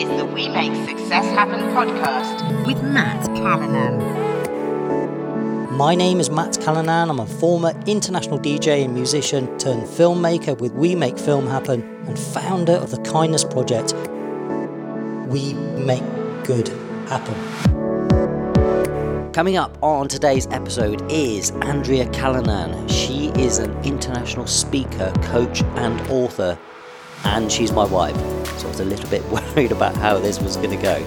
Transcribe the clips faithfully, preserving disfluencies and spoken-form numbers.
is the We Make Success Happen podcast with Matt Callanan. My name is Matt Callanan. I'm a former international D J and musician turned filmmaker with We Make Film Happen and founder of the Kindness Project. We Make Good Happen. Coming up on today's episode is Andrea Callanan. She is an international speaker, coach and author, and she's my wife, so I was a little bit worried about how this was going to go.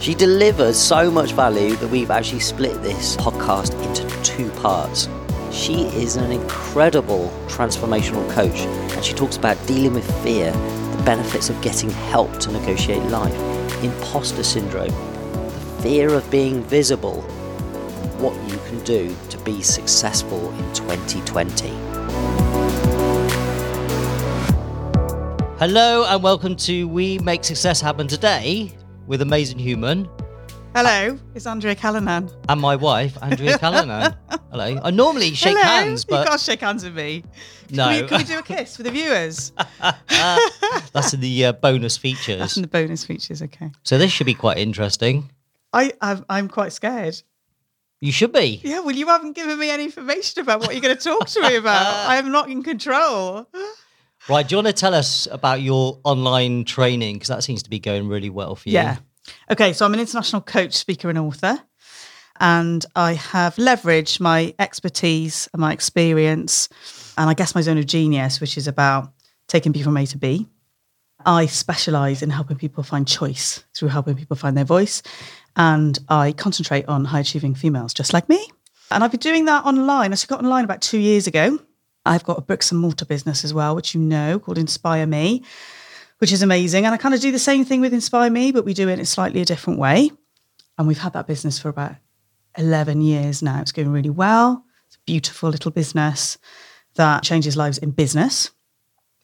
She delivers so much value that we've actually split this podcast into two parts. She is an incredible transformational coach, and she talks about dealing with fear, the benefits of getting help to negotiate life, imposter syndrome, the fear of being visible, what you can do to be successful in twenty twenty. Hello and welcome to We Make Success Happen today with Amazing Human. Hello, it's Andrea Callanan. And my wife, Andrea Callanan. Hello. I normally shake Hello. hands, but... you can't shake hands with me. No. Can we, can we do a kiss for the viewers? uh, that's in the uh, bonus features. That's in the bonus features, okay. So this should be quite interesting. I, I'm, I'm quite scared. You should be. Yeah, well, you haven't given me any information about what you're going to talk to me about. I am not in control. Right, do you want to tell us about your online training? Because that seems to be going really well for you. Yeah. Okay, so I'm an international coach, speaker and author. And I have leveraged my expertise and my experience and I guess my zone of genius, which is about taking people from A to B. I specialise in helping people find choice through helping people find their voice. And I concentrate on high-achieving females just like me. And I've been doing that online. I got online about two years ago. I've got a bricks and mortar business as well, which you know, called Inspire Me, which is amazing. And I kind of do the same thing with Inspire Me, but we do it in a slightly a different way. And we've had that business for about eleven years now. It's going really well. It's a beautiful little business that changes lives in business.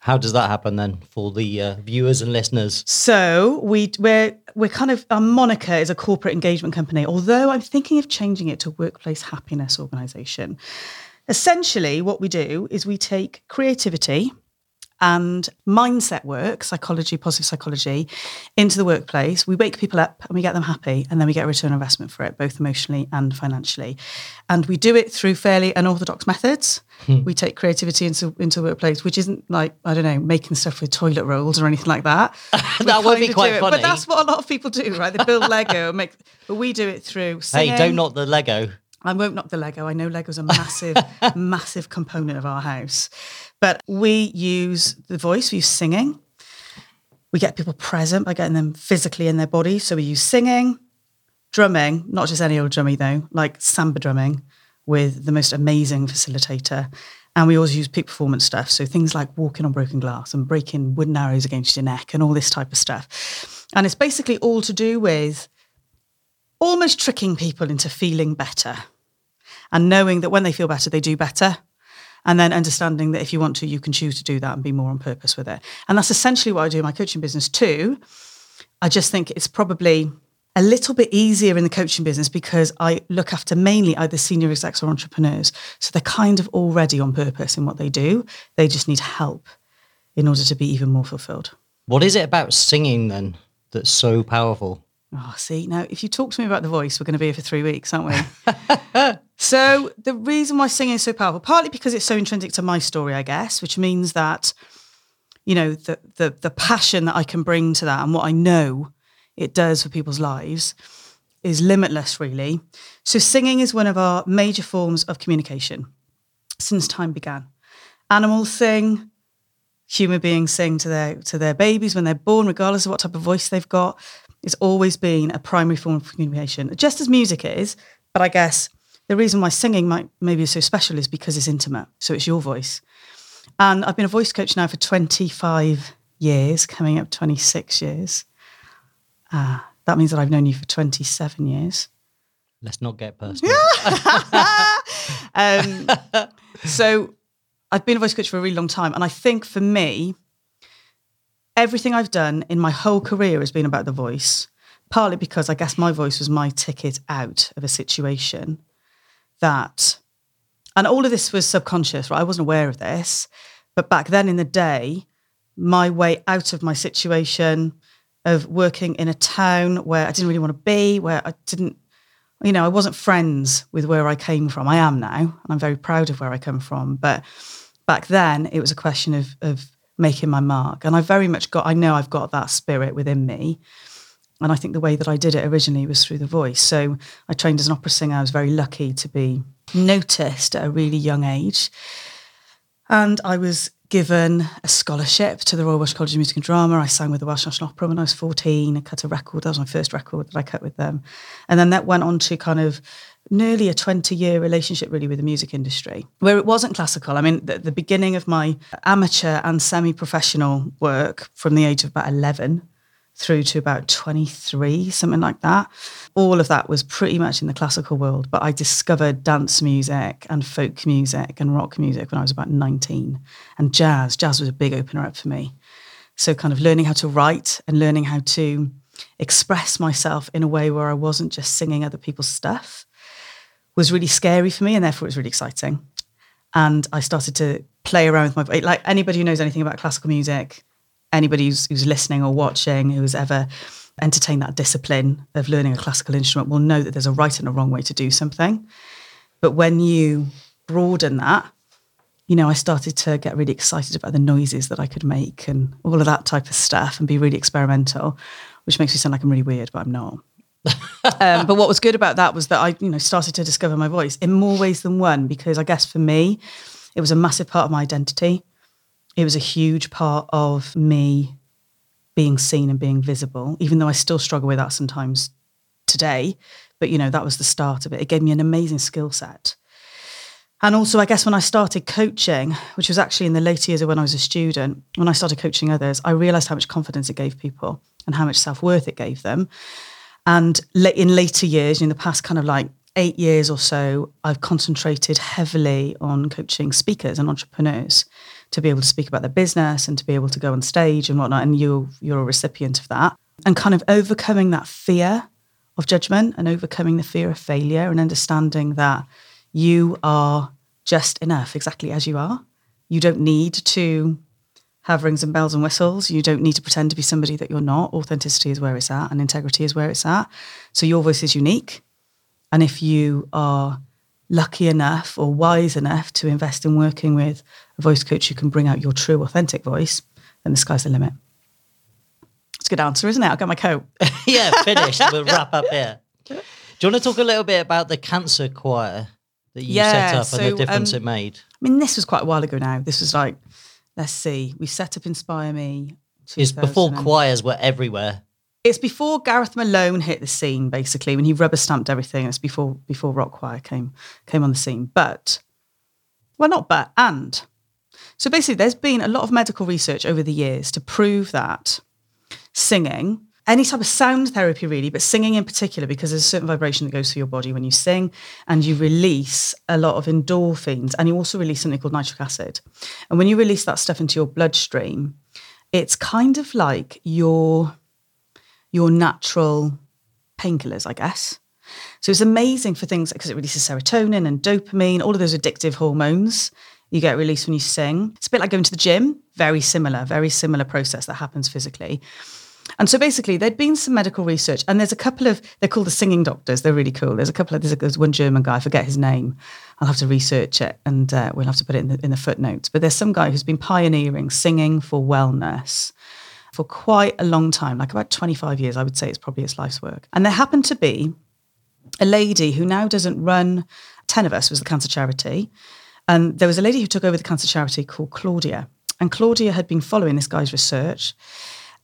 How does that happen then for the uh, viewers and listeners? So we, we're we're kind of, our moniker is a corporate engagement company, although I'm thinking of changing it to workplace happiness organisation. Essentially, what we do is we take creativity and mindset work, psychology, positive psychology, into the workplace. We wake people up and we get them happy, and then we get a return on investment for it, both emotionally and financially. And we do it through fairly unorthodox methods. Hmm. We take creativity into, into the workplace, which isn't like, I don't know, making stuff with toilet rolls or anything like that. That would be quite funny. But that's what a lot of people do, right? They build Lego and make, but we do it through singing. Hey, don't knock the Lego. I won't knock the Lego. I know Lego's a massive, massive component of our house. But we use the voice, we use singing. We get people present by getting them physically in their body. So we use singing, drumming, not just any old drummy though, like samba drumming with the most amazing facilitator. And we also use peak performance stuff. So things like walking on broken glass and breaking wooden arrows against your neck and all this type of stuff. And it's basically all to do with almost tricking people into feeling better and knowing that when they feel better, they do better. And then understanding that if you want to, you can choose to do that and be more on purpose with it. And that's essentially what I do in my coaching business too. I just think it's probably a little bit easier in the coaching business because I look after mainly either senior execs or entrepreneurs. So they're kind of already on purpose in what they do. They just need help in order to be even more fulfilled. What is it about singing then that's so powerful? Oh, see, now, if you talk to me about the voice, we're going to be here for three weeks, aren't we? So the reason why singing is so powerful, partly because it's so intrinsic to my story, I guess, which means that, you know, the the, the passion that I can bring to that and what I know it does for people's lives is limitless, really. So singing is one of our major forms of communication since time began. Animals sing. Human beings sing to their to their babies when they're born, regardless of what type of voice they've got. It's always been a primary form of communication, just as music is. But I guess the reason why singing might maybe is so special is because it's intimate. So it's your voice. And I've been a voice coach now for twenty-five years, coming up twenty-six years. Uh, that means that I've known you for twenty-seven years. Let's not get personal. um, so I've been a voice coach for a really long time. And I think for me, everything I've done in my whole career has been about the voice, partly because I guess my voice was my ticket out of a situation that, and all of this was subconscious, right? I wasn't aware of this, but back then in the day, my way out of my situation of working in a town where I didn't really want to be, where I didn't, you know, I wasn't friends with where I came from. I am now, and I'm very proud of where I come from. But back then, it was a question of of making my mark. And I very much got, I know I've got that spirit within me. And I think the way that I did it originally was through the voice. So I trained as an opera singer. I was very lucky to be noticed at a really young age. And I was given a scholarship to the Royal Welsh College of Music and Drama. I sang with the Welsh National Opera when I was fourteen. I cut a record. That was my first record that I cut with them. And then that went on to kind of nearly a twenty-year relationship really with the music industry, where it wasn't classical. I mean, the, the beginning of my amateur and semi-professional work from the age of about eleven through to about twenty-three, something like that. All of that was pretty much in the classical world, but I discovered dance music and folk music and rock music when I was about nineteen, and jazz. Jazz was a big opener up for me. So kind of learning how to write and learning how to express myself in a way where I wasn't just singing other people's stuff was really scary for me, and therefore it was really exciting. And I started to play around with my, like anybody who knows anything about classical music, anybody who's, who's listening or watching, who's ever entertained that discipline of learning a classical instrument will know that there's a right and a wrong way to do something. But when you broaden that, you know, I started to get really excited about the noises that I could make and all of that type of stuff and be really experimental, which makes me sound like I'm really weird, but I'm not. um, but what was good about that was that I, you know, started to discover my voice in more ways than one, because I guess for me, it was a massive part of my identity. It was a huge part of me being seen and being visible, even though I still struggle with that sometimes today. But, you know, that was the start of it. It gave me an amazing skill set. And also, I guess when I started coaching, which was actually in the later years of when I was a student, when I started coaching others, I realised how much confidence it gave people and how much self-worth it gave them. And in later years, in the past kind of like eight years or so, I've concentrated heavily on coaching speakers and entrepreneurs to be able to speak about their business and to be able to go on stage and whatnot. And you're, you're a recipient of that. And kind of overcoming that fear of judgment and overcoming the fear of failure and understanding that you are just enough exactly as you are. You don't need to have rings and bells and whistles. You don't need to pretend to be somebody that you're not. Authenticity is where it's at, and integrity is where it's at. So your voice is unique. And if you are lucky enough or wise enough to invest in working with a voice coach who can bring out your true, authentic voice, then the sky's the limit. It's a good answer, isn't it? I'll get my coat. Yeah, finished. We'll wrap up here. Do you want to talk a little bit about the cancer choir that you yeah, set up so, and the difference um, it made? I mean, this was quite a while ago now. This was like... Let's see. We set up Inspire Me. It's before choirs were everywhere. It's before Gareth Malone hit the scene, basically, when he rubber stamped everything. It's before before Rock Choir came came on the scene. But, well, not but, and. So basically, there's been a lot of medical research over the years to prove that singing, any type of sound therapy really, but singing in particular, because there's a certain vibration that goes through your body when you sing, and you release a lot of endorphins, and you also release something called nitric acid. And when you release that stuff into your bloodstream, it's kind of like your, your natural painkillers, I guess. So it's amazing for things, because it releases serotonin and dopamine, all of those addictive hormones you get released when you sing. It's a bit like going to the gym, very similar, very similar process that happens physically. And so basically there'd been some medical research, and there's a couple of, they're called the singing doctors. They're really cool. There's a couple of, there's, a, there's one German guy, I forget his name. I'll have to research it, and uh, we'll have to put it in the, in the footnotes. But there's some guy who's been pioneering singing for wellness for quite a long time, like about twenty-five years, I would say. It's probably his life's work. And there happened to be a lady who now doesn't run, Ten of Us was the cancer charity. And there was a lady who took over the cancer charity called Claudia. And Claudia had been following this guy's research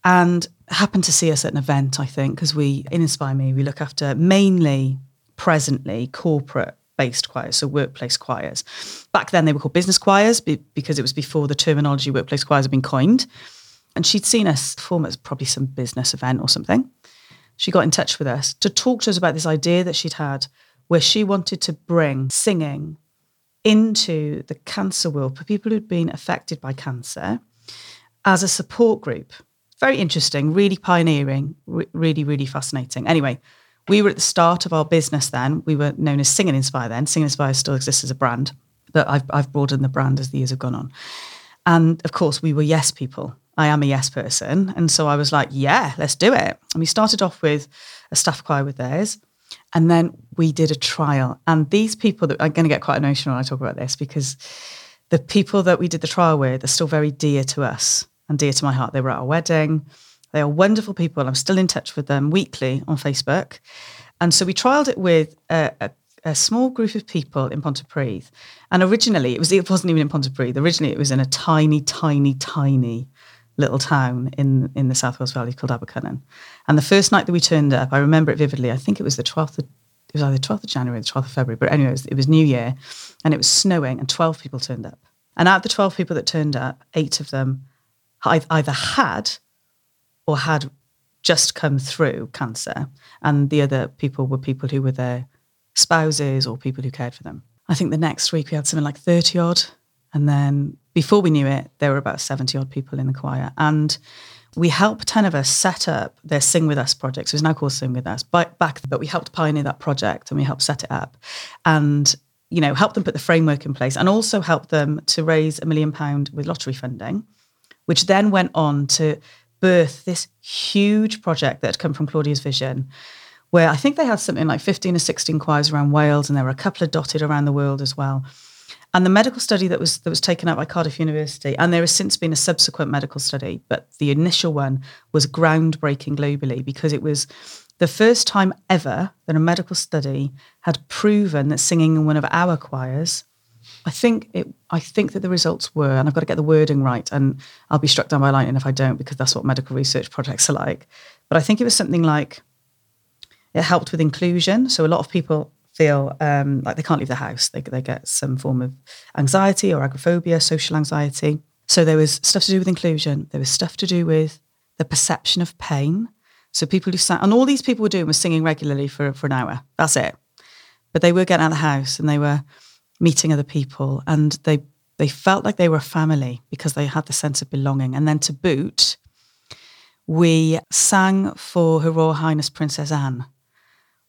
and happened to see us at an event, I think, because we, in Inspire Me, we look after mainly, presently, corporate-based choirs, so workplace choirs. Back then they were called business choirs because it was before the terminology workplace choirs had been coined. And she'd seen us perform at probably some business event or something. She got in touch with us to talk to us about this idea that she'd had where she wanted to bring singing into the cancer world for people who'd been affected by cancer as a support group. Very interesting, really pioneering, re- really, really fascinating. Anyway, we were at the start of our business then. We were known as Sing and Inspire then. Sing and Inspire still exists as a brand, but I've, I've broadened the brand as the years have gone on. And of course, we were yes people. I am a yes person. And so I was like, yeah, let's do it. And we started off with a staff choir with theirs. And then we did a trial. And these people that are going to get quite emotional when I talk about this, because the people that we did the trial with are still very dear to us and dear to my heart. They were at our wedding. They are wonderful people. I'm still in touch with them weekly on Facebook. And so we trialed it with a, a, a small group of people in Pontypridd. And originally, it, was, it wasn't even in Pontypridd. Originally, it was in a tiny, tiny, tiny little town in, in the South Wales Valley called Abercynon. And the first night that we turned up, I remember it vividly. I think it was the twelfth of, it was either twelfth of January or the twelfth of February. But anyway, it was, it was New Year and it was snowing and twelve people turned up. And out of the twelve people that turned up, eight of them either had or had just come through cancer. And the other people were people who were their spouses or people who cared for them. I think the next week we had something like thirty odd. And then before we knew it, there were about seventy odd people in the choir. And we helped ten of us set up their Sing With Us project. So it's now called Sing With Us. But back, but we helped pioneer that project and we helped set it up and, you know, helped them put the framework in place and also helped them to raise a million pound with lottery funding, which then went on to birth this huge project that had come from Claudia's vision, where I think they had something like fifteen or sixteen choirs around Wales, and there were a couple of dotted around the world as well. And the medical study that was that was taken out by Cardiff University, and there has since been a subsequent medical study, but the initial one was groundbreaking globally because it was the first time ever that a medical study had proven that singing in one of our choirs, I think it. I think that the results were, and I've got to get the wording right, and I'll be struck down by lightning if I don't, because that's what medical research projects are like. But I think it was something like it helped with inclusion. So a lot of people feel um, like they can't leave the house. They they get some form of anxiety or agoraphobia, social anxiety. So there was stuff to do with inclusion. There was stuff to do with the perception of pain. So people who sat, and all these people were doing was singing regularly for for an hour. That's it. But they were getting out of the house and they were meeting other people, and they they felt like they were a family because they had the sense of belonging. And then to boot, we sang for Her Royal Highness Princess Anne,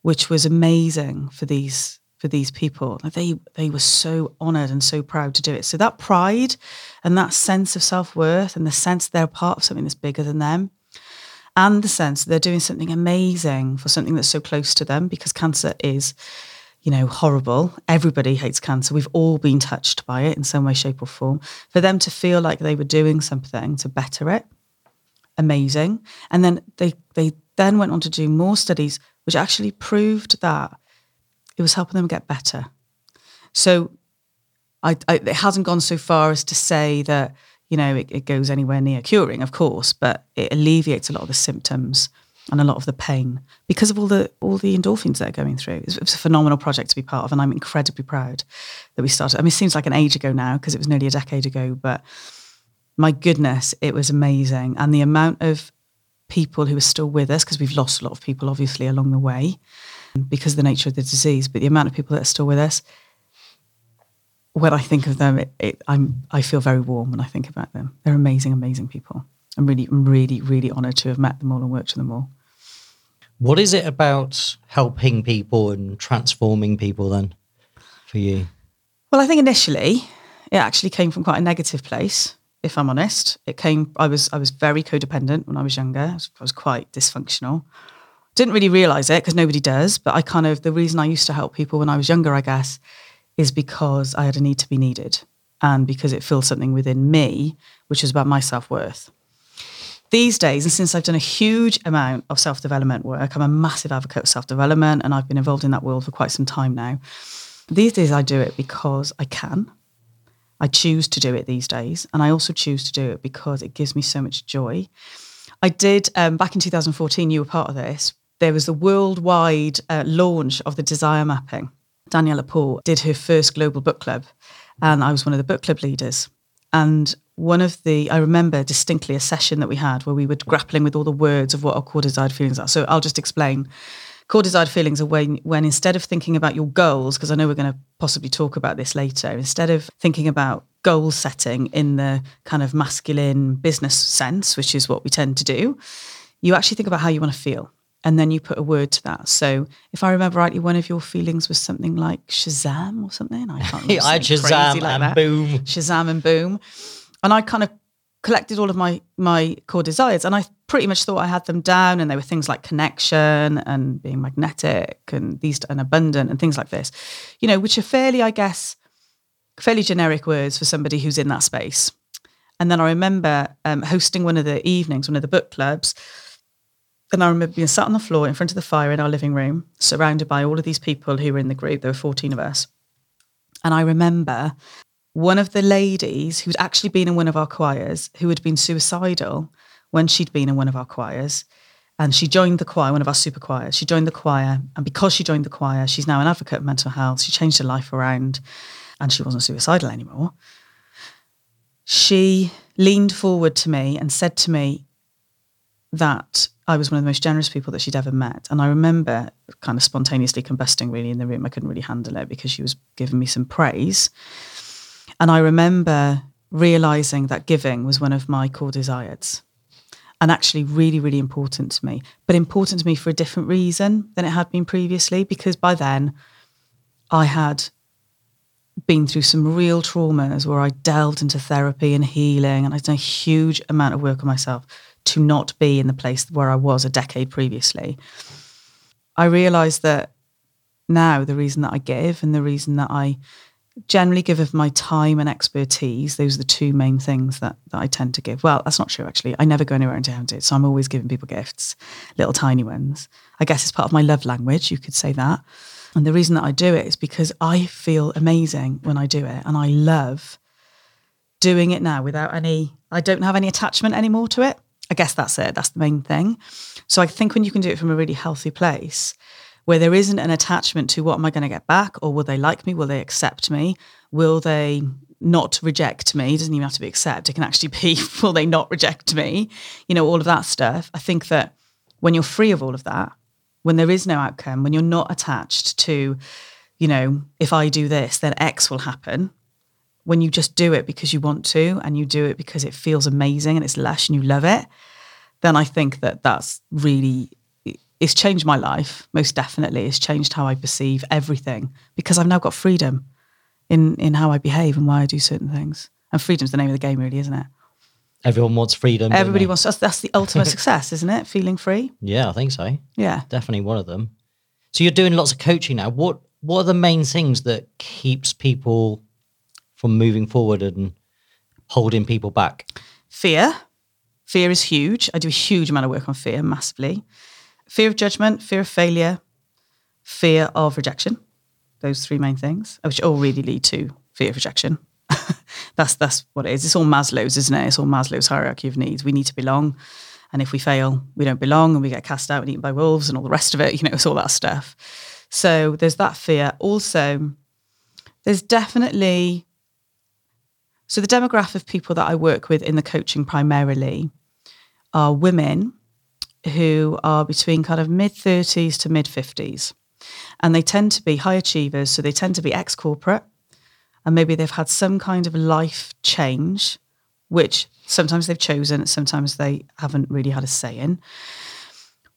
which was amazing for these for these people. Like they they were so honoured and so proud to do it. So that pride and that sense of self-worth and the sense they're part of something that's bigger than them, and the sense that they're doing something amazing for something that's so close to them, because cancer is, you know, horrible. Everybody hates cancer. We've all been touched by it in some way, shape or form. For them to feel like they were doing something to better it, amazing. And then they, they then went on to do more studies, which actually proved that it was helping them get better. So I, I, it hasn't gone so far as to say that, you know, it, it goes anywhere near curing, of course, but it alleviates a lot of the symptoms and a lot of the pain because of all the all the endorphins that are going through. It was a phenomenal project to be part of, and I'm incredibly proud that we started. I mean, it seems like an age ago now because it was nearly a decade ago, but my goodness, it was amazing. And the amount of people who are still with us, because we've lost a lot of people, obviously, along the way because of the nature of the disease, but the amount of people that are still with us, when I think of them, it, it, I'm, I feel very warm when I think about them. They're amazing, amazing people. I'm really, really, really honoured to have met them all and worked with them all. What is it about helping people and transforming people then for you? Well, I think initially it actually came from quite a negative place, if I'm honest. It came, I was I was very codependent when I was younger. I was, I was quite dysfunctional. Didn't really realise it because nobody does, but I kind of, the reason I used to help people when I was younger, I guess, is because I had a need to be needed and because it filled something within me, which was about my self-worth. These days, and since I've done a huge amount of self-development work, I'm a massive advocate of self-development and I've been involved in that world for quite some time now. These days I do it because I can. I choose to do it these days, and I also choose to do it because it gives me so much joy. I did, um, back in two thousand fourteen, you were part of this, there was the worldwide uh, launch of the Desire Mapping. Danielle Laporte did her first global book club and I was one of the book club leaders. And one of the, I remember distinctly a session that we had where we were grappling with all the words of what our core desired feelings are. So I'll just explain. Core desired feelings are when, when instead of thinking about your goals, because I know we're going to possibly talk about this later, instead of thinking about goal setting in the kind of masculine business sense, which is what we tend to do, you actually think about how you want to feel. And then you put a word to that. So if I remember rightly, one of your feelings was something like Shazam or something. I can't remember. I Shazam like and that. Boom. Shazam and boom. And I kind of collected all of my my core desires, and I pretty much thought I had them down, and they were things like connection and being magnetic and these and abundant and things like this, you know, which are fairly, I guess, fairly generic words for somebody who's in that space. And then I remember um, hosting one of the evenings, one of the book clubs, and I remember being sat on the floor in front of the fire in our living room, surrounded by all of these people who were in the group. There were fourteen of us. And I remember one of the ladies who'd actually been in one of our choirs, who had been suicidal when she'd been in one of our choirs. And she joined the choir, one of our super choirs. She joined the choir. And because she joined the choir, she's now an advocate of mental health. She changed her life around and she wasn't suicidal anymore. She leaned forward to me and said to me that I was one of the most generous people that she'd ever met. And I remember kind of spontaneously combusting really in the room. I couldn't really handle it because she was giving me some praise. And I remember realising that giving was one of my core desires and actually really, really important to me, but important to me for a different reason than it had been previously, because by then I had been through some real traumas where I delved into therapy and healing, and I'd done a huge amount of work on myself to not be in the place where I was a decade previously. I realised that now the reason that I give and the reason that I generally give of my time and expertise, those are the two main things that, that I tend to give. Well, that's not true, actually. I never go anywhere and don't it, so I'm always giving people gifts, little tiny ones. I guess it's part of my love language, you could say that. And the reason that I do it is because I feel amazing when I do it, and I love doing it now without any, I don't have any attachment anymore to it. I guess that's it. That's the main thing. So I think when you can do it from a really healthy place where there isn't an attachment to what am I going to get back, or will they like me? Will they accept me? Will they not reject me? It doesn't even have to be accept. It can actually be, will they not reject me? You know, all of that stuff. I think that when you're free of all of that, when there is no outcome, when you're not attached to, you know, if I do this, then X will happen. When you just do it because you want to, and you do it because it feels amazing and it's lush and you love it, then I think that that's really, it's changed my life, most definitely. It's changed how I perceive everything, because I've now got freedom in, in how I behave and why I do certain things. And freedom's the name of the game, really, isn't it? Everyone wants freedom. Everybody wants, that's, that's the ultimate success, isn't it? Feeling free. Yeah, I think so. Yeah. Definitely one of them. So you're doing lots of coaching now. What What are the main things that keeps people from moving forward and holding people back? Fear. Fear is huge. I do a huge amount of work on fear, massively. Fear of judgment, fear of failure, fear of rejection. Those three main things, which all really lead to fear of rejection. That's that's what it is. It's all Maslow's, isn't it? It's all Maslow's hierarchy of needs. We need to belong. And if we fail, we don't belong and we get cast out and eaten by wolves and all the rest of it. You know, it's all that stuff. So there's that fear. Also, there's definitely... So the demographic of people that I work with in the coaching primarily are women who are between kind of mid-thirties to mid-fifties. And they tend to be high achievers, so they tend to be ex-corporate. And maybe they've had some kind of life change, which sometimes they've chosen, sometimes they haven't really had a say in,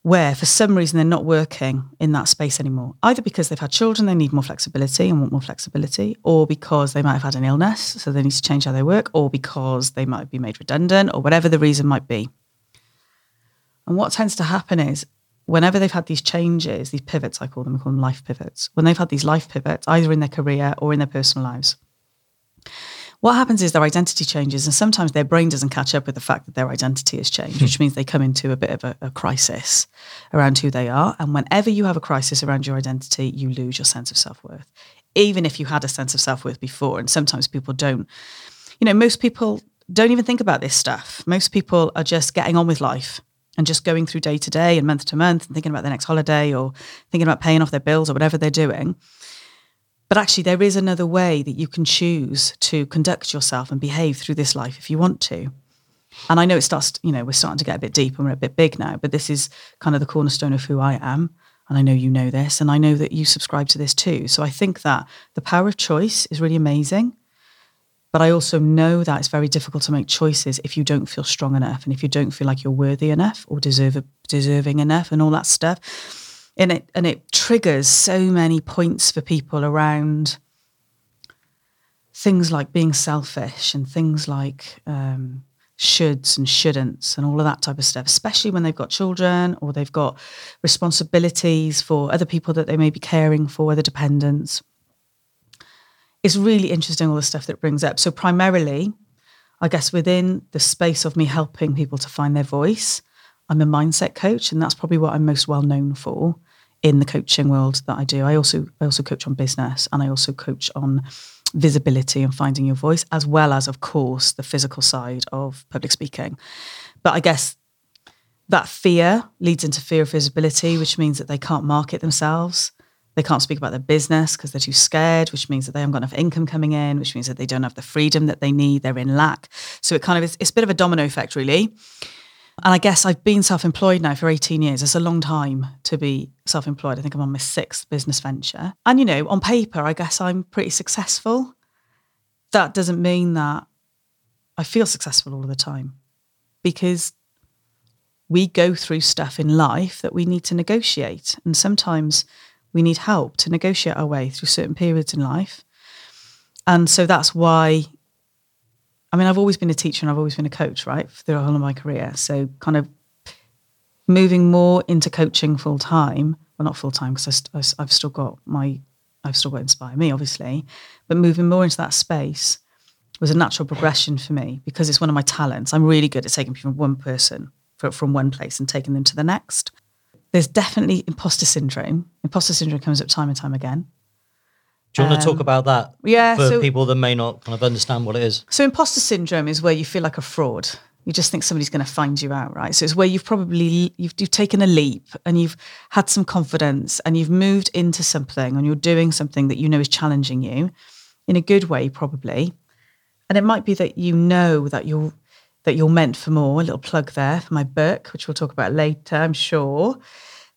where for some reason they're not working in that space anymore, either because they've had children, they need more flexibility and want more flexibility, or because they might have had an illness, so they need to change how they work, or because they might be made redundant, or whatever the reason might be. And what tends to happen is, whenever they've had these changes, these pivots, I call them, I call them life pivots. When they've had these life pivots, either in their career or in their personal lives, what happens is their identity changes, and sometimes their brain doesn't catch up with the fact that their identity has changed, which means they come into a bit of a, a crisis around who they are. And whenever you have a crisis around your identity, you lose your sense of self-worth, even if you had a sense of self-worth before. And sometimes people don't, you know, most people don't even think about this stuff. Most people are just getting on with life and just going through day to day and month to month and thinking about their next holiday or thinking about paying off their bills or whatever they're doing. But actually there is another way that you can choose to conduct yourself and behave through this life if you want to. And I know it starts, you know, we're starting to get a bit deep and we're a bit big now, but this is kind of the cornerstone of who I am. And I know you know this, and I know that you subscribe to this too. So I think that the power of choice is really amazing. But I also know that it's very difficult to make choices if you don't feel strong enough and if you don't feel like you're worthy enough or deserve, deserving enough and all that stuff. And it and it triggers so many points for people around things like being selfish and things like um, shoulds and shouldn'ts and all of that type of stuff, especially when they've got children or they've got responsibilities for other people that they may be caring for, other dependents. It's really interesting, all the stuff that it brings up. So primarily, I guess within the space of me helping people to find their voice, I'm a mindset coach, and that's probably what I'm most well known for in the coaching world that I do. I also I also coach on business, and I also coach on visibility and finding your voice, as well as, of course, the physical side of public speaking. But I guess that fear leads into fear of visibility, which means that they can't market themselves. They can't speak about their business because they're too scared, which means that they haven't got enough income coming in, which means that they don't have the freedom that they need. They're in lack. So it kind of is, it's a bit of a domino effect, really. And I guess I've been self-employed now for eighteen years. It's a long time to be self-employed. I think I'm on my sixth business venture. And, you know, on paper, I guess I'm pretty successful. That doesn't mean that I feel successful all of the time, because we go through stuff in life that we need to negotiate. And sometimes we need help to negotiate our way through certain periods in life. And so that's why... I mean, I've always been a teacher and I've always been a coach, right, for the whole of my career. So kind of moving more into coaching full time, well, not full time because I, I, I've still got my, I've still got Inspire Me, obviously, but moving more into that space was a natural progression for me because it's one of my talents. I'm really good at taking people from one person, from one place and taking them to the next. There's definitely imposter syndrome. Imposter syndrome comes up time and time again. Do you want to talk about that um, yeah, for so, people that may not kind of understand what it is? So imposter syndrome is where you feel like a fraud. You just think somebody's going to find you out, right? So it's where you've probably, you've, you've taken a leap and you've had some confidence and you've moved into something and you're doing something that you know is challenging you in a good way, probably. And it might be that you know that you're, that you're meant for more. A little plug there for my book, which we'll talk about later, I'm sure.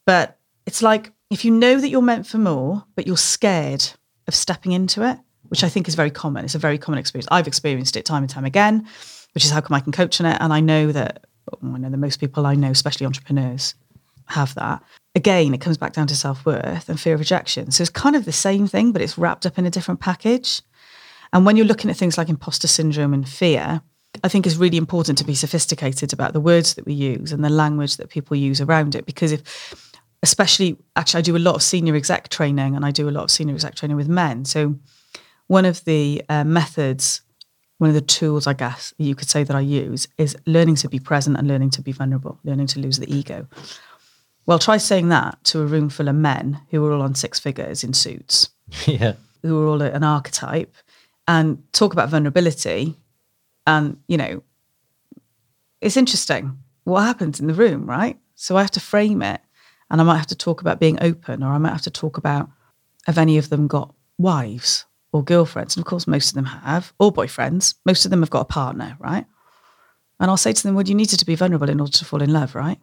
But it's like, if you know that you're meant for more, but you're scared of stepping into it, which I think is very common. It's a very common experience. I've experienced it time and time again, which is how come I can coach on it. And I know that, well, I know that most people I know, especially entrepreneurs, have that. Again, it comes back down to self-worth and fear of rejection. So it's kind of the same thing, but it's wrapped up in a different package. And when you're looking at things like imposter syndrome and fear, I think it's really important to be sophisticated about the words that we use and the language that people use around it. Because if Especially, actually, I do a lot of senior exec training and I do a lot of senior exec training with men. So one of the uh, methods, one of the tools, I guess, you could say that I use is learning to be present and learning to be vulnerable, learning to lose the ego. Well, try saying that to a room full of men who are all on six figures in suits, yeah, who are all an archetype, and talk about vulnerability. And, you know, it's interesting what happens in the room, right? So I have to frame it. And I might have to talk about being open, or I might have to talk about, have any of them got wives or girlfriends? And of course, most of them have, or boyfriends. Most of them have got a partner, right? And I'll say to them, well, you needed to be vulnerable in order to fall in love, right?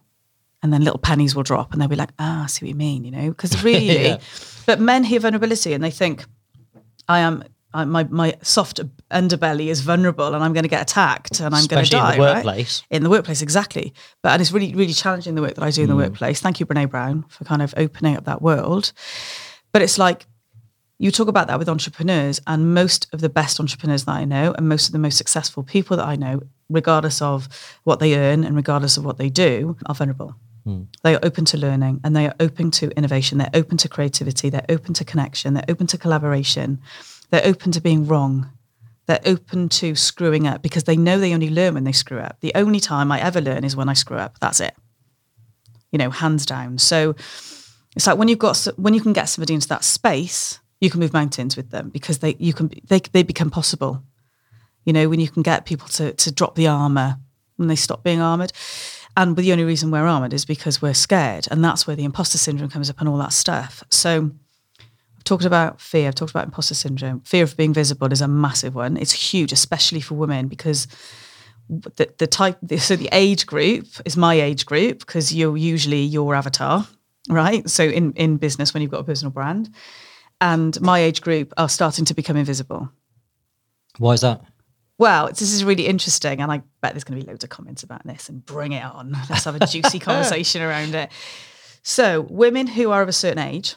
And then little pennies will drop and they'll be like, ah, I see what you mean, you know? Because really, yeah. But men hear vulnerability and they think, I am, I, my my soft underbelly is vulnerable and I'm going to get attacked and I'm Especially going to die. In the workplace. Right? In the workplace, exactly. But and it's really, really challenging the work that I do in mm. the workplace. Thank you, Brené Brown, for kind of opening up that world. But it's like, you talk about that with entrepreneurs, and most of the best entrepreneurs that I know and most of the most successful people that I know, regardless of what they earn and regardless of what they do, are vulnerable. Mm. They are open to learning and they are open to innovation. They're open to creativity. They're open to connection. They're open to collaboration. They're open to being wrong. They're open to screwing up because they know they only learn when they screw up. The only time I ever learn is when I screw up. That's it. You know, hands down. So it's like when you've got, when you can get somebody into that space, you can move mountains with them because they, you can, they, they become possible. You know, when you can get people to, to drop the armor when they stop being armored. And the only reason we're armored is because we're scared. And that's where the imposter syndrome comes up and all that stuff. So talked about fear, I've talked about imposter syndrome. Fear of being visible is a massive one. It's huge, especially for women, because the, the type, the, so the age group is my age group, because you're usually your avatar, right? So in, in business, when you've got a personal brand, and my age group are starting to become invisible. Why is that? Well, this is really interesting. And I bet there's going to be loads of comments about this, and bring it on. Let's have a juicy conversation around it. So women who are of a certain age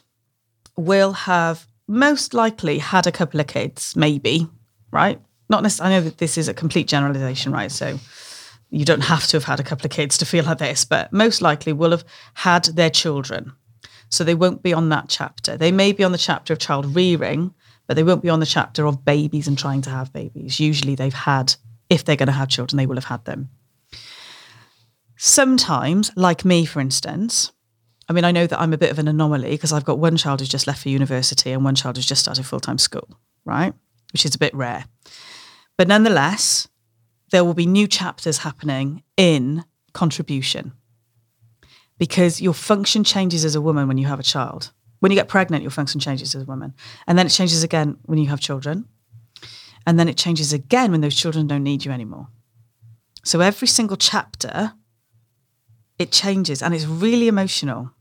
will have most likely had a couple of kids, maybe, right? Not necessarily, I know that this is a complete generalization, right? So you don't have to have had a couple of kids to feel like this, but most likely will have had their children. So they won't be on that chapter. They may be on the chapter of child rearing, but they won't be on the chapter of babies and trying to have babies. Usually they've had, if they're going to have children, they will have had them. Sometimes, like me, for instance, I mean, I know that I'm a bit of an anomaly because I've got one child who's just left for university and one child who's just started full-time school, right? Which is a bit rare. But nonetheless, there will be new chapters happening in contribution because your function changes as a woman when you have a child. When you get pregnant, your function changes as a woman. And then it changes again when you have children. And then it changes again when those children don't need you anymore. So every single chapter, it changes. And it's really emotional.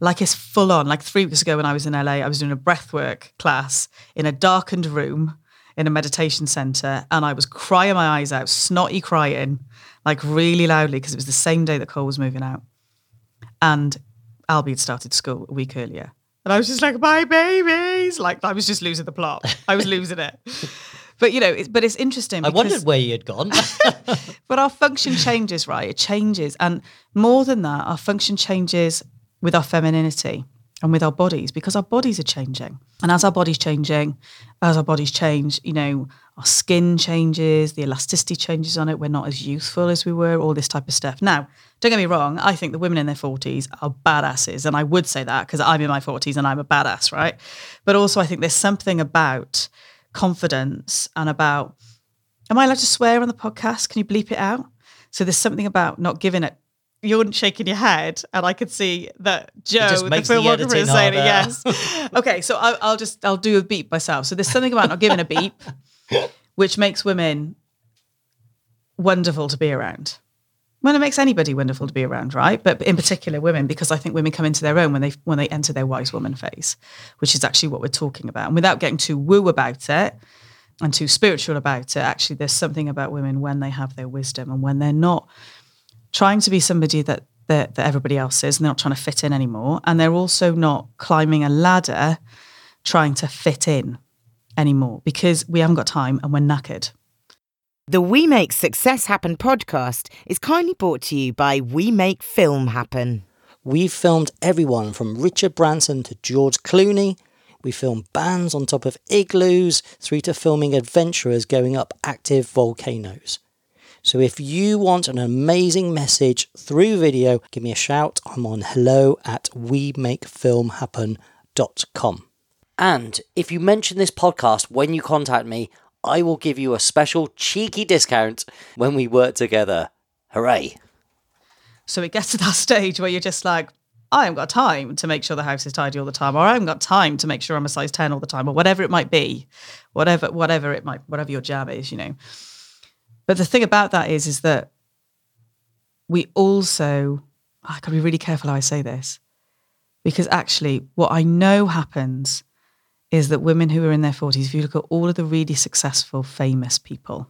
Like it's full on. Like three weeks ago when I was in L A, I was doing a breathwork class in a darkened room in a meditation center. And I was crying my eyes out, snotty crying, like really loudly, because it was the same day that Cole was moving out. And Albie had started school a week earlier. And I was just like, my babies. Like, I was just losing the plot. I was losing it. But, you know, it's, but it's interesting. I wondered where you had gone. But our function changes, right? It changes. And more than that, our function changes with our femininity and with our bodies, because our bodies are changing. And as our body's changing, as our bodies change, you know, our skin changes, the elasticity changes on it. We're not as youthful as we were, all this type of stuff. Now, don't get me wrong. I think the women in their forties are badasses. And I would say that because I'm in my forties and I'm a badass, right? But also I think there's something about confidence and about, am I allowed to swear on the podcast? Can you bleep it out? So there's something about not giving it. You're shaking your head, and I could see that Joe, the filmographer, is saying it, yes. Okay, so I'll, I'll just, I'll do a beep myself. So there's something about not giving a beep, which makes women wonderful to be around. Well, it makes anybody wonderful to be around, right? But in particular women, because I think women come into their own when they when they enter their wise woman phase, which is actually what we're talking about. And without getting too woo about it and too spiritual about it, actually there's something about women when they have their wisdom and when they're not trying to be somebody that, that that everybody else is, and they're not trying to fit in anymore. And they're also not climbing a ladder trying to fit in anymore because we haven't got time and we're knackered. The We Make Success Happen podcast is kindly brought to you by We Make Film Happen. We've filmed everyone from Richard Branson to George Clooney. We filmed bands on top of igloos through to filming adventurers going up active volcanoes. So if you want an amazing message through video, give me a shout. I'm on hello at we make film happen dot com. And if you mention this podcast when you contact me, I will give you a special cheeky discount when we work together. Hooray. So it gets to that stage where you're just like, I haven't got time to make sure the house is tidy all the time, or I haven't got time to make sure I'm a size ten all the time, or whatever it might be, whatever, whatever it might, whatever your jam is, you know. But the thing about that is, is that we also, I got to be really careful how I say this, because actually what I know happens is that women who are in their forties, if you look at all of the really successful, famous people,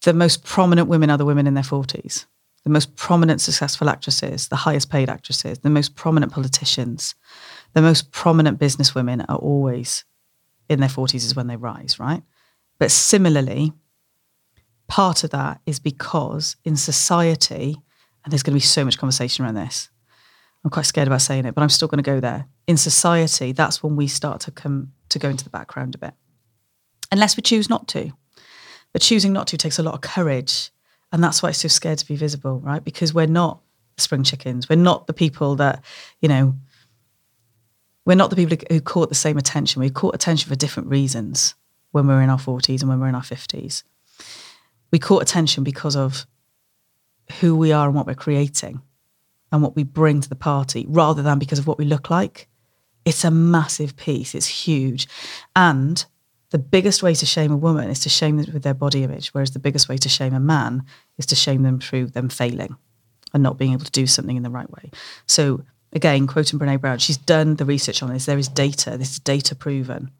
the most prominent women are the women in their forties, the most prominent successful actresses, the highest paid actresses, the most prominent politicians, the most prominent businesswomen are always in their forties is when they rise, right? But similarly, part of that is because in society, and there's going to be so much conversation around this, I'm quite scared about saying it, but I'm still going to go there. In society, that's when we start to come to go into the background a bit, unless we choose not to. But choosing not to takes a lot of courage, and that's why it's so scared to be visible, right? Because we're not spring chickens. We're not the people that, you know, we're not the people who caught the same attention. We caught attention for different reasons when we're in our forties and when we're in our fifties. We caught attention because of who we are and what we're creating and what we bring to the party rather than because of what we look like. It's a massive piece. It's huge. And the biggest way to shame a woman is to shame them with their body image, whereas the biggest way to shame a man is to shame them through them failing and not being able to do something in the right way. So again, quoting Brené Brown, she's done the research on this. There is data. This is data proven.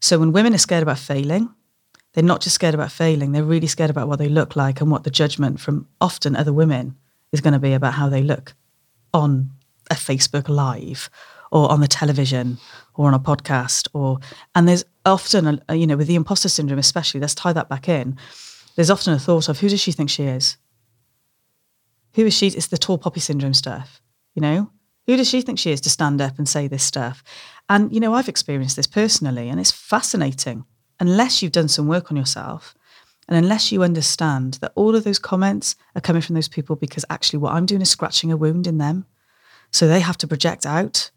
So when women are scared about failing, they're not just scared about failing, they're really scared about what they look like and what the judgment from often other women is going to be about how they look on a Facebook Live or on the television or on a podcast. Or and there's often, a, you know, with the imposter syndrome especially, let's tie that back in, there's often a thought of who does she think she is? who is she? It's the tall poppy syndrome stuff, you know? Who does she think she is to stand up and say this stuff? And, you know, I've experienced this personally, and it's fascinating. Unless you've done some work on yourself, and unless you understand that all of those comments are coming from those people because actually what I'm doing is scratching a wound in them. So they have to project out.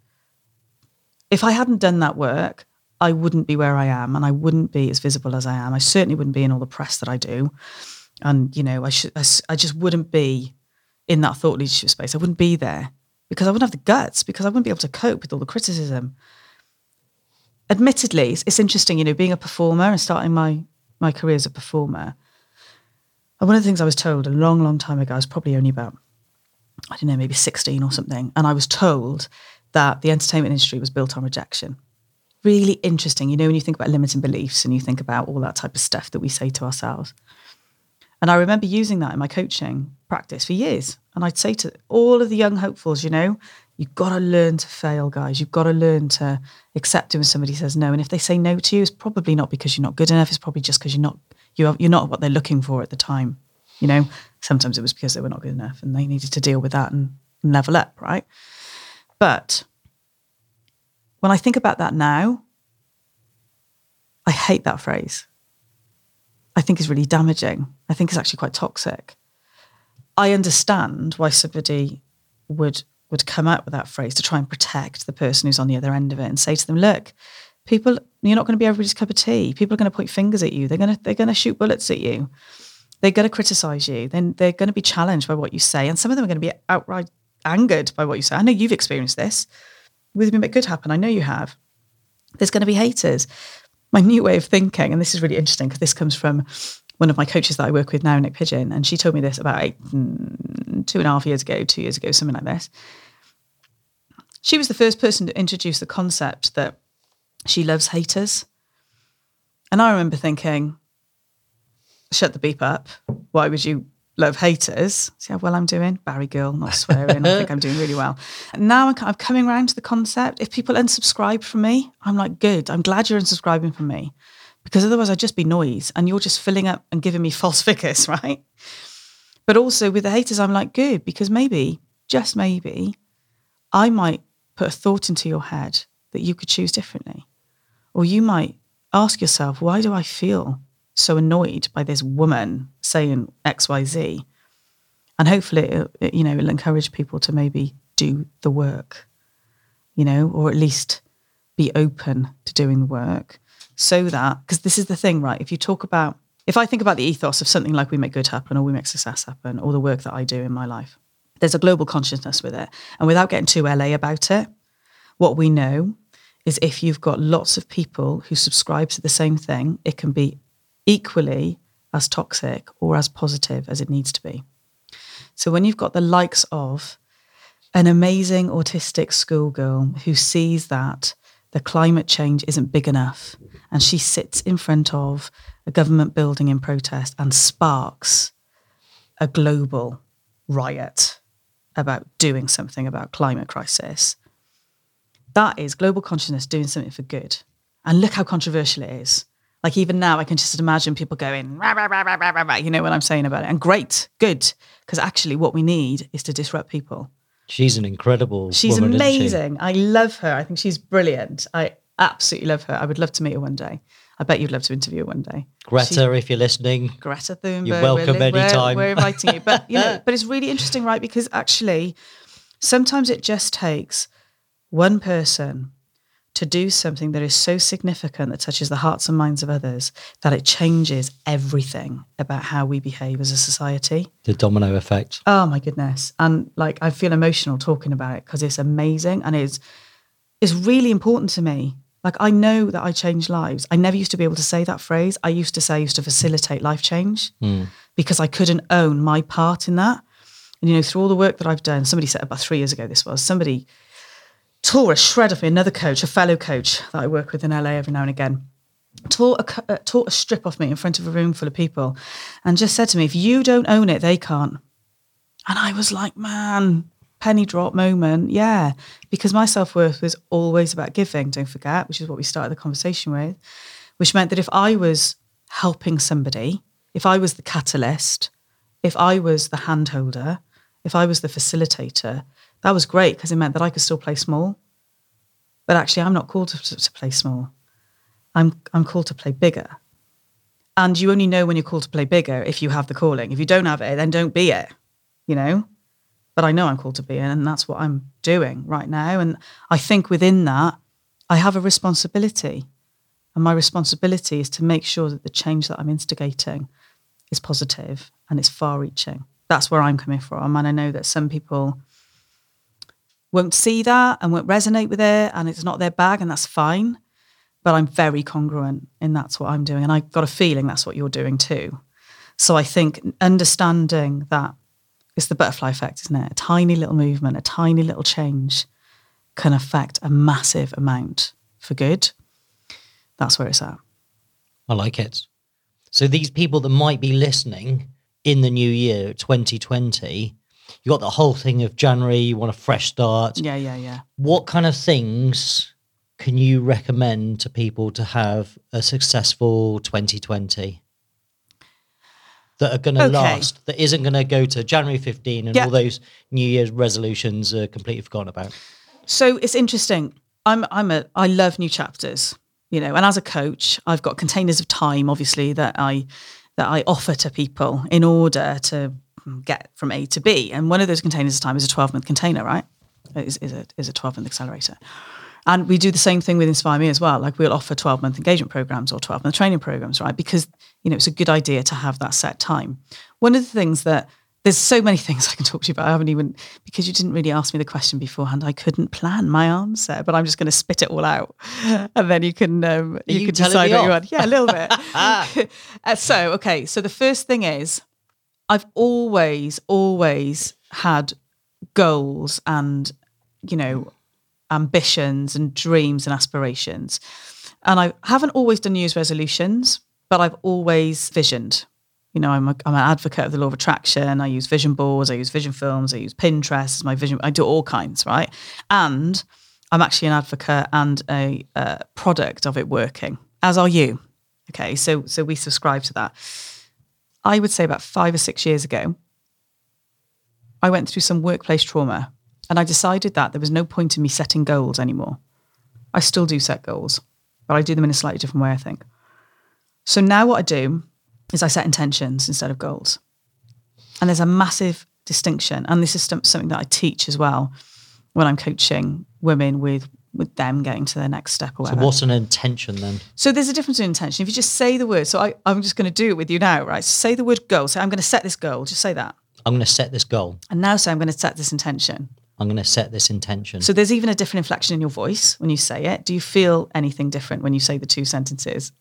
If I hadn't done that work, I wouldn't be where I am, and I wouldn't be as visible as I am. I certainly wouldn't be in all the press that I do. And, you know, I, should, I, I just wouldn't be in that thought leadership space. I wouldn't be there because I wouldn't have the guts, because I wouldn't be able to cope with all the criticism. Admittedly, it's, it's interesting, you know, being a performer and starting my, my career as a performer. And one of the things I was told a long, long time ago, I was probably only about, I don't know, maybe sixteen or something. And I was told that the entertainment industry was built on rejection. Really interesting. You know, when you think about limiting beliefs and you think about all that type of stuff that we say to ourselves. And I remember using that in my coaching practice for years. And I'd say to all of the young hopefuls, you know, you've got to learn to fail, guys. You've got to learn to accept it when somebody says no. And if they say no to you, it's probably not because you're not good enough. It's probably just because you're not you're you're not what they're looking for at the time. You know, sometimes it was because they were not good enough and they needed to deal with that and, and level up, right? But when I think about that now, I hate that phrase. I think it's really damaging. I think it's actually quite toxic. I understand why somebody would would come up with that phrase to try and protect the person who's on the other end of it and say to them, look, people, you're not going to be everybody's cup of tea. People are going to point fingers at you. They're going to they're going to shoot bullets at you. They're going to criticize you. Then they're going to be challenged by what you say. And some of them are going to be outright angered by what you say. I know you've experienced this. With We Make Good Happen, I know you have. There's going to be haters. My new way of thinking, and this is really interesting because this comes from one of my coaches that I work with now, Nick Pidgeon, and she told me this about eight, two and a half years ago, two years ago, something like this. She was the first person to introduce the concept that she loves haters. And I remember thinking, shut the beep up. Why would you love haters? See how well I'm doing? Barry girl, not swearing. I think I'm doing really well. And now I'm coming around to the concept. If people unsubscribe from me, I'm like, good. I'm glad you're unsubscribing from me, because otherwise I'd just be noise and you're just filling up and giving me false figures, right? But also with the haters, I'm like, good, because maybe, just maybe, I might put a thought into your head that you could choose differently. Or you might ask yourself, why do I feel so annoyed by this woman saying X Y Z? And hopefully it, it, you know, it'll encourage people to maybe do the work, you know, or at least be open to doing the work, so that, because this is the thing, right? If you talk about, if I think about the ethos of something like We Make Good Happen or We Make Success Happen or the work that I do in my life, there's a global consciousness with it. And without getting too L A about it, what we know is if you've got lots of people who subscribe to the same thing, it can be equally as toxic or as positive as it needs to be. So when you've got the likes of an amazing autistic schoolgirl who sees that the climate change isn't big enough, and she sits in front of a government building in protest and sparks a global riot about doing something about climate crisis, that is global consciousness doing something for good. And look how controversial it is. Like, even now, I can just imagine people going, rah, rah, rah, rah, rah, rah, you know what I'm saying about it. And great, good, because actually what we need is to disrupt people. She's an incredible she's woman, amazing. Isn't she? I love her. I think she's brilliant. I absolutely love her. I would love to meet her one day. I bet you'd love to interview her one day. Greta, she, if you're listening. Greta Thunberg. You're welcome we're, anytime. We're, we're inviting you. But, you know, but it's really interesting, right? Because actually, sometimes it just takes one person to do something that is so significant that touches the hearts and minds of others that it changes everything about how we behave as a society. The domino effect. Oh my goodness. And like, I feel emotional talking about it because it's amazing and it's, it's really important to me. Like, I know that I change lives. I never used to be able to say that phrase. I used to say I used to facilitate life change mm. because I couldn't own my part in that. And, you know, through all the work that I've done, somebody said about three years ago, this was somebody tore a shred off me, another coach, a fellow coach that I work with in L A every now and again, tore a, uh, tore a strip off me in front of a room full of people and just said to me, if you don't own it, they can't. And I was like, man, penny drop moment. Yeah, because my self-worth was always about giving, don't forget, which is what we started the conversation with, which meant that if I was helping somebody, if I was the catalyst, if I was the handholder, if I was the facilitator, that was great because it meant that I could still play small. But actually, I'm not called to, to play small. I'm I'm called to play bigger. And you only know when you're called to play bigger if you have the calling. If you don't have it, then don't be it, you know? But I know I'm called to be it, and that's what I'm doing right now. And I think within that, I have a responsibility. And my responsibility is to make sure that the change that I'm instigating is positive and it's far-reaching. That's where I'm coming from. And I know that some people won't see that and won't resonate with it, and it's not their bag, and that's fine. But I'm very congruent in that's what I'm doing. And I've got a feeling that's what you're doing too. So I think understanding that it's the butterfly effect, isn't it? A tiny little movement, a tiny little change can affect a massive amount for good. That's where it's at. I like it. So these people that might be listening in the new year, twenty twenty, you got the whole thing of January, you want a fresh start. Yeah, yeah, yeah. What kind of things can you recommend to people to have a successful twenty twenty that are going to okay. last, that isn't going to go to January fifteenth and yep. all those New Year's resolutions are completely forgotten about? So it's interesting. I'm, I'm a, I love new chapters, you know, and as a coach, I've got containers of time, obviously, that I, that I offer to people in order to get from A to B. And one of those containers of time is a twelve month container, right? Is, is a, is a twelve month accelerator. And we do the same thing with Inspire Me as well. Like we'll offer twelve month engagement programs or twelve month training programs, right? Because, you know, it's a good idea to have that set time. One of the things that, there's so many things I can talk to you about. I haven't even, because you didn't really ask me the question beforehand, I couldn't plan my answer, but I'm just going to spit it all out. And then you can, um, you, you can decide what you want. Yeah, a little bit. uh, so, okay. So the first thing is I've always, always had goals and, you know, ambitions and dreams and aspirations. And I haven't always done New Year's resolutions, but I've always visioned. You know, I'm a, I'm an advocate of the law of attraction. I use vision boards, I use vision films, I use Pinterest as my vision. I do all kinds, right? And I'm actually an advocate and a uh, product of it working, as are you. Okay, so so we subscribe to that. I would say about five or six years ago, I went through some workplace trauma. And I decided that there was no point in me setting goals anymore. I still do set goals, but I do them in a slightly different way, I think. So now what I do is I set intentions instead of goals. And there's a massive distinction. And this is something that I teach as well when I'm coaching women with, with them getting to their next step or whatever. So what's an intention then? So there's a difference in intention. If you just say the word, so I, I'm just going to do it with you now, right? So say the word goal. Say, I'm going to set this goal. Just say that. I'm going to set this goal. And now say, I'm going to set this intention. I'm going to set this intention. So there's even a different inflection in your voice when you say it. Do you feel anything different when you say the two sentences?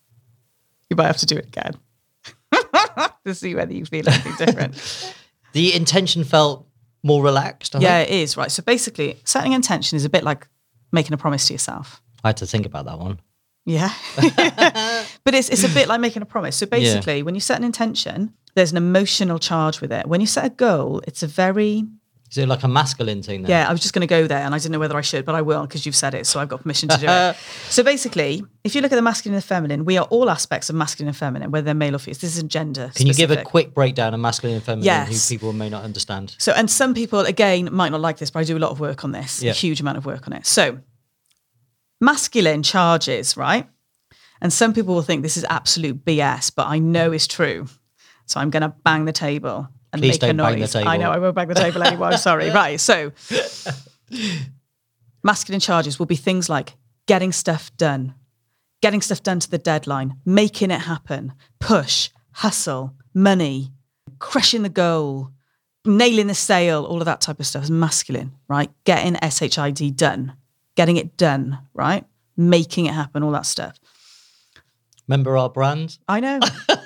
You might have to do it again to see whether you feel anything different. The intention felt more relaxed. I yeah, think. It is. Right. So basically setting intention is a bit like making a promise to yourself. I had to think about that one. Yeah. But it's it's a bit like making a promise. So basically yeah. when you set an intention, there's an emotional charge with it. When you set a goal, it's a very... Is it like a masculine thing then? Yeah, I was just going to go there and I didn't know whether I should, but I will because you've said it, so I've got permission to do it. So basically, if you look at the masculine and the feminine, we are all aspects of masculine and feminine, whether they're male or female. This isn't gender specific. Can you give a quick breakdown of masculine and feminine yes. who people may not understand? So, and some people, again, might not like this, but I do a lot of work on this, yeah. a huge amount of work on it. So masculine charges, right? And some people will think this is absolute B S, but I know it's true. So I'm going to bang the table. And Please make don't a noise. Bang the table. I know, I won't bang the table anymore. I'm sorry. Right. So masculine charges will be things like getting stuff done, getting stuff done to the deadline, making it happen, push, hustle, money, crushing the goal, nailing the sale, all of that type of stuff is masculine, right? Getting S H I D done, getting it done, right? Making it happen, all that stuff. Remember our brand? I know.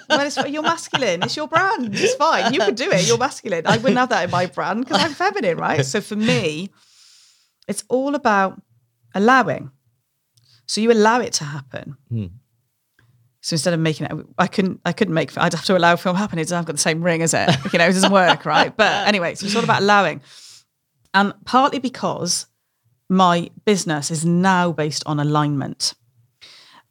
Well, it's, you're masculine. It's your brand. It's fine. You can do it. You're masculine. I wouldn't have that in my brand because I'm feminine, right? So for me, it's all about allowing. So you allow it to happen. Hmm. So instead of making it, I couldn't, I couldn't make, I'd have to allow film happen. It doesn't have got the same ring as it. You know, it doesn't work, right? But anyway, so it's all about allowing. And partly because my business is now based on alignment.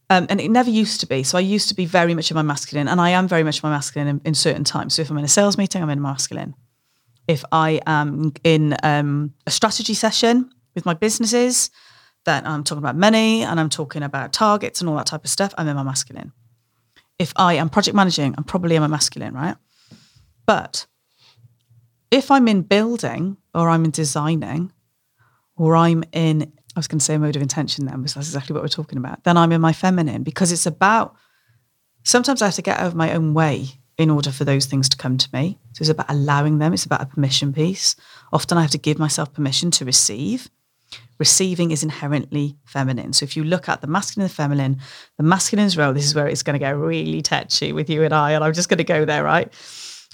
Um, and it never used to be. So I used to be very much in my masculine, and I am very much in my masculine in, in certain times. So if I'm in a sales meeting, I'm in masculine. If I am in um, a strategy session with my businesses, then I'm talking about money and I'm talking about targets and all that type of stuff, I'm in my masculine. If I am project managing, I'm probably in my masculine, right? But if I'm in building or I'm in designing or I'm in, I was going to say a mode of intention then, because that's exactly what we're talking about, then I'm in my feminine, because it's about, sometimes I have to get out of my own way in order for those things to come to me. So it's about allowing them. It's about a permission piece. Often I have to give myself permission to receive. Receiving is inherently feminine. So if you look at the masculine and the feminine, the masculine's role, this is where it's going to get really touchy with you and I, and I'm just going to go there, right?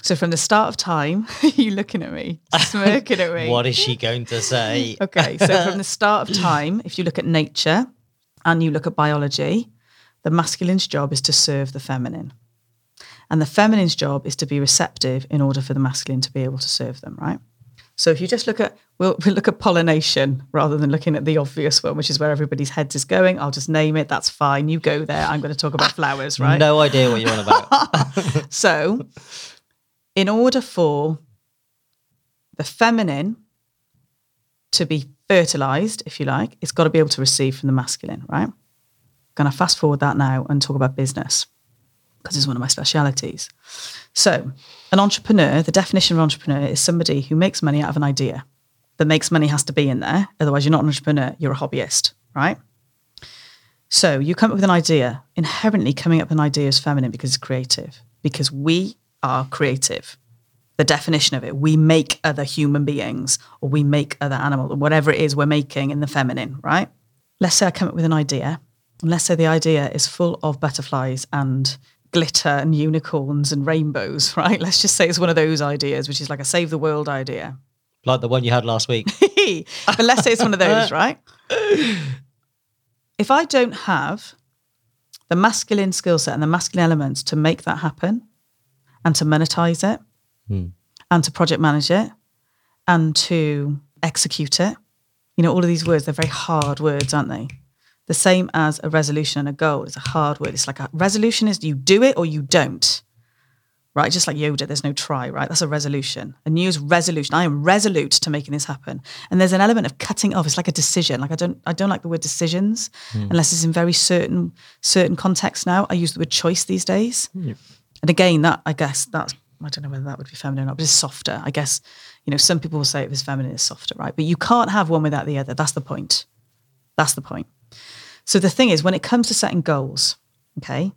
So from the start of time, you looking at me, smirking at me. What is she going to say? Okay, so from the start of time, if you look at nature and you look at biology, the masculine's job is to serve the feminine. And the feminine's job is to be receptive in order for the masculine to be able to serve them, right? So if you just look at, we'll, we'll look at pollination rather than looking at the obvious one, which is where everybody's heads is going. I'll just name it. That's fine. You go there. I'm going to talk about flowers, right? No idea what you're on about. So in order for the feminine to be fertilized, if you like, it's got to be able to receive from the masculine, right? Going to fast forward that now and talk about business, because it's one of my specialities. So an entrepreneur, the definition of entrepreneur is somebody who makes money out of an idea. That makes money has to be in there. Otherwise, you're not an entrepreneur. You're a hobbyist, right? So you come up with an idea. Inherently, coming up with an idea is feminine because it's creative, because we are creative. The definition of it, we make other human beings or we make other animals or whatever it is we're making in the feminine, right? Let's say I come up with an idea. And let's say the idea is full of butterflies and glitter and unicorns and rainbows, right? Let's just say it's one of those ideas, which is like a save the world idea. Like the one you had last week. But let's say it's one of those, right? If I don't have the masculine skill set and the masculine elements to make that happen and to monetize it hmm. and to project manage it and to execute it, you know, all of these words, they're very hard words, aren't they? The same as a resolution and a goal. It's a hard word. It's like a resolution is you do it or you don't, right? Just like Yoda, there's no try, right? That's a resolution. A new is resolution. I am resolute to making this happen. And there's an element of cutting off. It's like a decision. Like I don't, I don't like the word decisions mm. unless it's in very certain, certain contexts now. I use the word choice these days. Mm. And again, that, I guess that's, I don't know whether that would be feminine or not, but it's softer. I guess, you know, some people will say if it's feminine, it's softer, right? But you can't have one without the other. That's the point. That's the point. So the thing is, when it comes to setting goals, okay,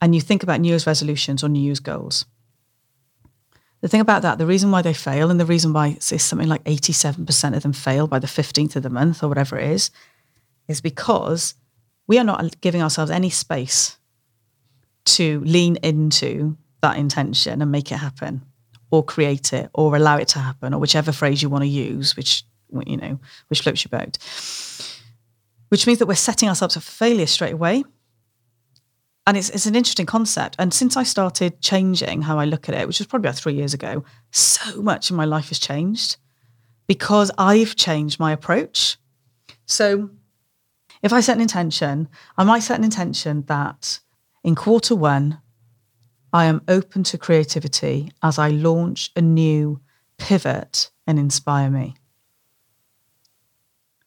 and you think about New Year's resolutions or New Year's goals, the thing about that, the reason why they fail and the reason why it's something like eighty-seven percent of them fail by the fifteenth of the month or whatever it is, is because we are not giving ourselves any space to lean into that intention and make it happen or create it or allow it to happen or whichever phrase you want to use, which, you know, which floats your boat. Which means that we're setting ourselves up for failure straight away. And it's it's an interesting concept. And since I started changing how I look at it, which was probably about three years ago, so much in my life has changed because I've changed my approach. So if I set an intention, I might set an intention that in quarter one, I am open to creativity as I launch a new pivot and Inspire Me.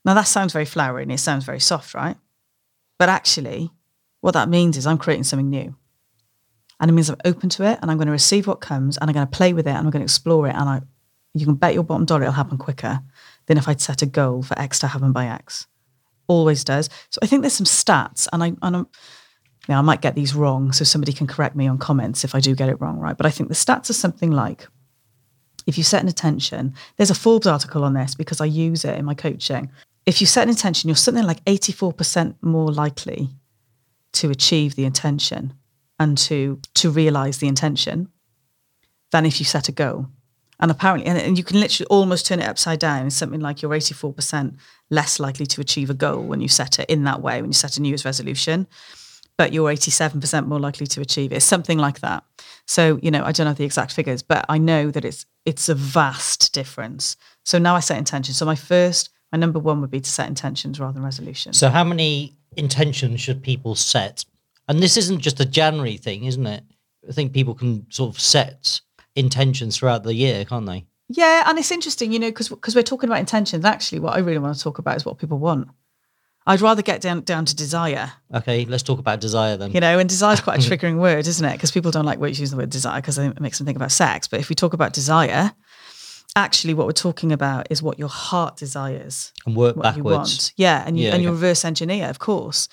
Now, that sounds very flowery and it sounds very soft, right? But actually, what that means is I'm creating something new. And it means I'm open to it and I'm going to receive what comes and I'm going to play with it and I'm going to explore it. And I, you can bet your bottom dollar it'll happen quicker than if I'd set a goal for X to happen by X. Always does. So I think there's some stats and, I, and I'm, you know, I might get these wrong, so somebody can correct me on comments if I do get it wrong, right? But I think the stats are something like, if you set an intention, there's a Forbes article on this because I use it in my coaching. If you set an intention, you're something like eighty-four percent more likely to achieve the intention and to to realize the intention than if you set a goal. And apparently, and, and you can literally almost turn it upside down. It's something like you're eighty-four percent less likely to achieve a goal when you set it in that way, when you set a New Year's resolution, but you're eighty-seven percent more likely to achieve it. It's something like that. So, you know, I don't know the exact figures, but I know that it's it's a vast difference. So now I set intention. So my first My number one would be to set intentions rather than resolutions. So how many intentions should people set? And this isn't just a January thing, isn't it? I think people can sort of set intentions throughout the year, can't they? Yeah, and it's interesting, you know, because because we're talking about intentions. Actually, what I really want to talk about is what people want. I'd rather get down, down to desire. Okay, let's talk about desire then. You know, and desire is quite a triggering word, isn't it? Because people don't like using the word desire because it makes them think about sex. But if we talk about desire, actually what we're talking about is what your heart desires. And work what backwards. You want. Yeah, and you, yeah, and you yeah. reverse engineer, of course.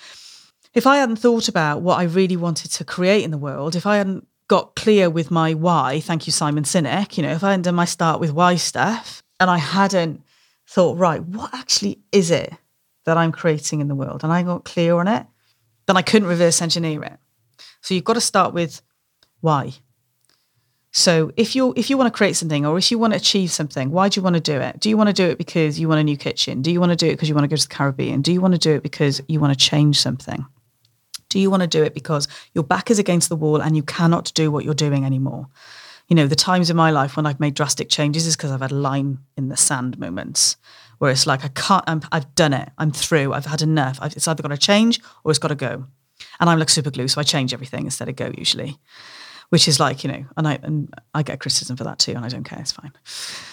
If I hadn't thought about what I really wanted to create in the world, if I hadn't got clear with my why, thank you, Simon Sinek, you know, if I hadn't done my start with why stuff and I hadn't thought, right, what actually is it that I'm creating in the world, and I got clear on it, then I couldn't reverse engineer it. So you've got to start with why. So if you if you want to create something, or if you want to achieve something, why do you want to do it? Do you want to do it because you want a new kitchen? Do you want to do it because you want to go to the Caribbean? Do you want to do it because you want to change something? Do you want to do it because your back is against the wall and you cannot do what you're doing anymore? You know, the times in my life when I've made drastic changes is because I've had line in the sand moments, where it's like, I can't, I'm, I've done it, I'm through, I've had enough. I've, it's either got to change or it's got to go. And I'm like super glue, so I change everything instead of go usually, which is like, you know, and I and I get criticism for that too, and I don't care, it's fine.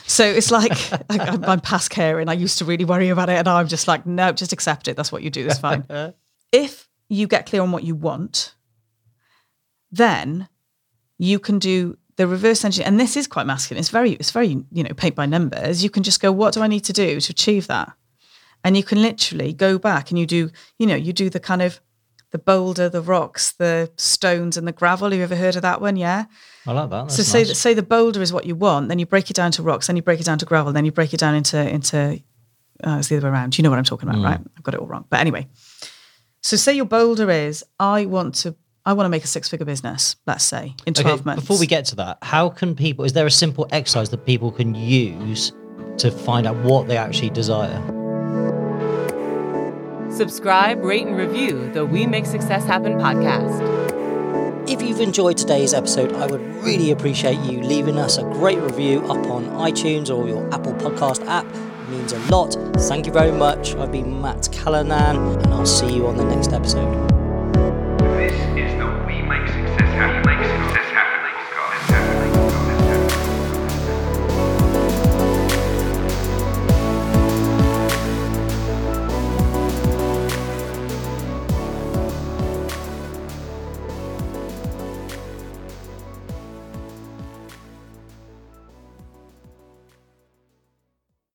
So it's like, I, I'm past caring, I used to really worry about it, and now I'm just like, no, just accept it, that's what you do, that's fine. If you get clear on what you want, then you can do the reverse engineering, and this is quite masculine. It's very, it's very, you know, paint by numbers. You can just go, what do I need to do to achieve that? And you can literally go back and you do, you know, you do the kind of the boulder, the rocks, the stones, and the gravel. Have you ever heard of that one? Yeah, I like that. That's so say nice. that, say the boulder is what you want, then you break it down to rocks, then you break it down to gravel, then you break it down into into. Uh, it's the other way around. You know what I'm talking about, mm. right? I've got it all wrong, but anyway. So say your boulder is, I want to. I want to make a six-figure business, let's say, in twelve okay, months. Before we get to that, how can people, is there a simple exercise that people can use to find out what they actually desire? Subscribe, rate, and review the We Make Success Happen podcast. If you've enjoyed today's episode, I would really appreciate you leaving us a great review up on iTunes or your Apple Podcast app. It means a lot. Thank you very much. I've been Matt Callanan, and I'll see you on the next episode.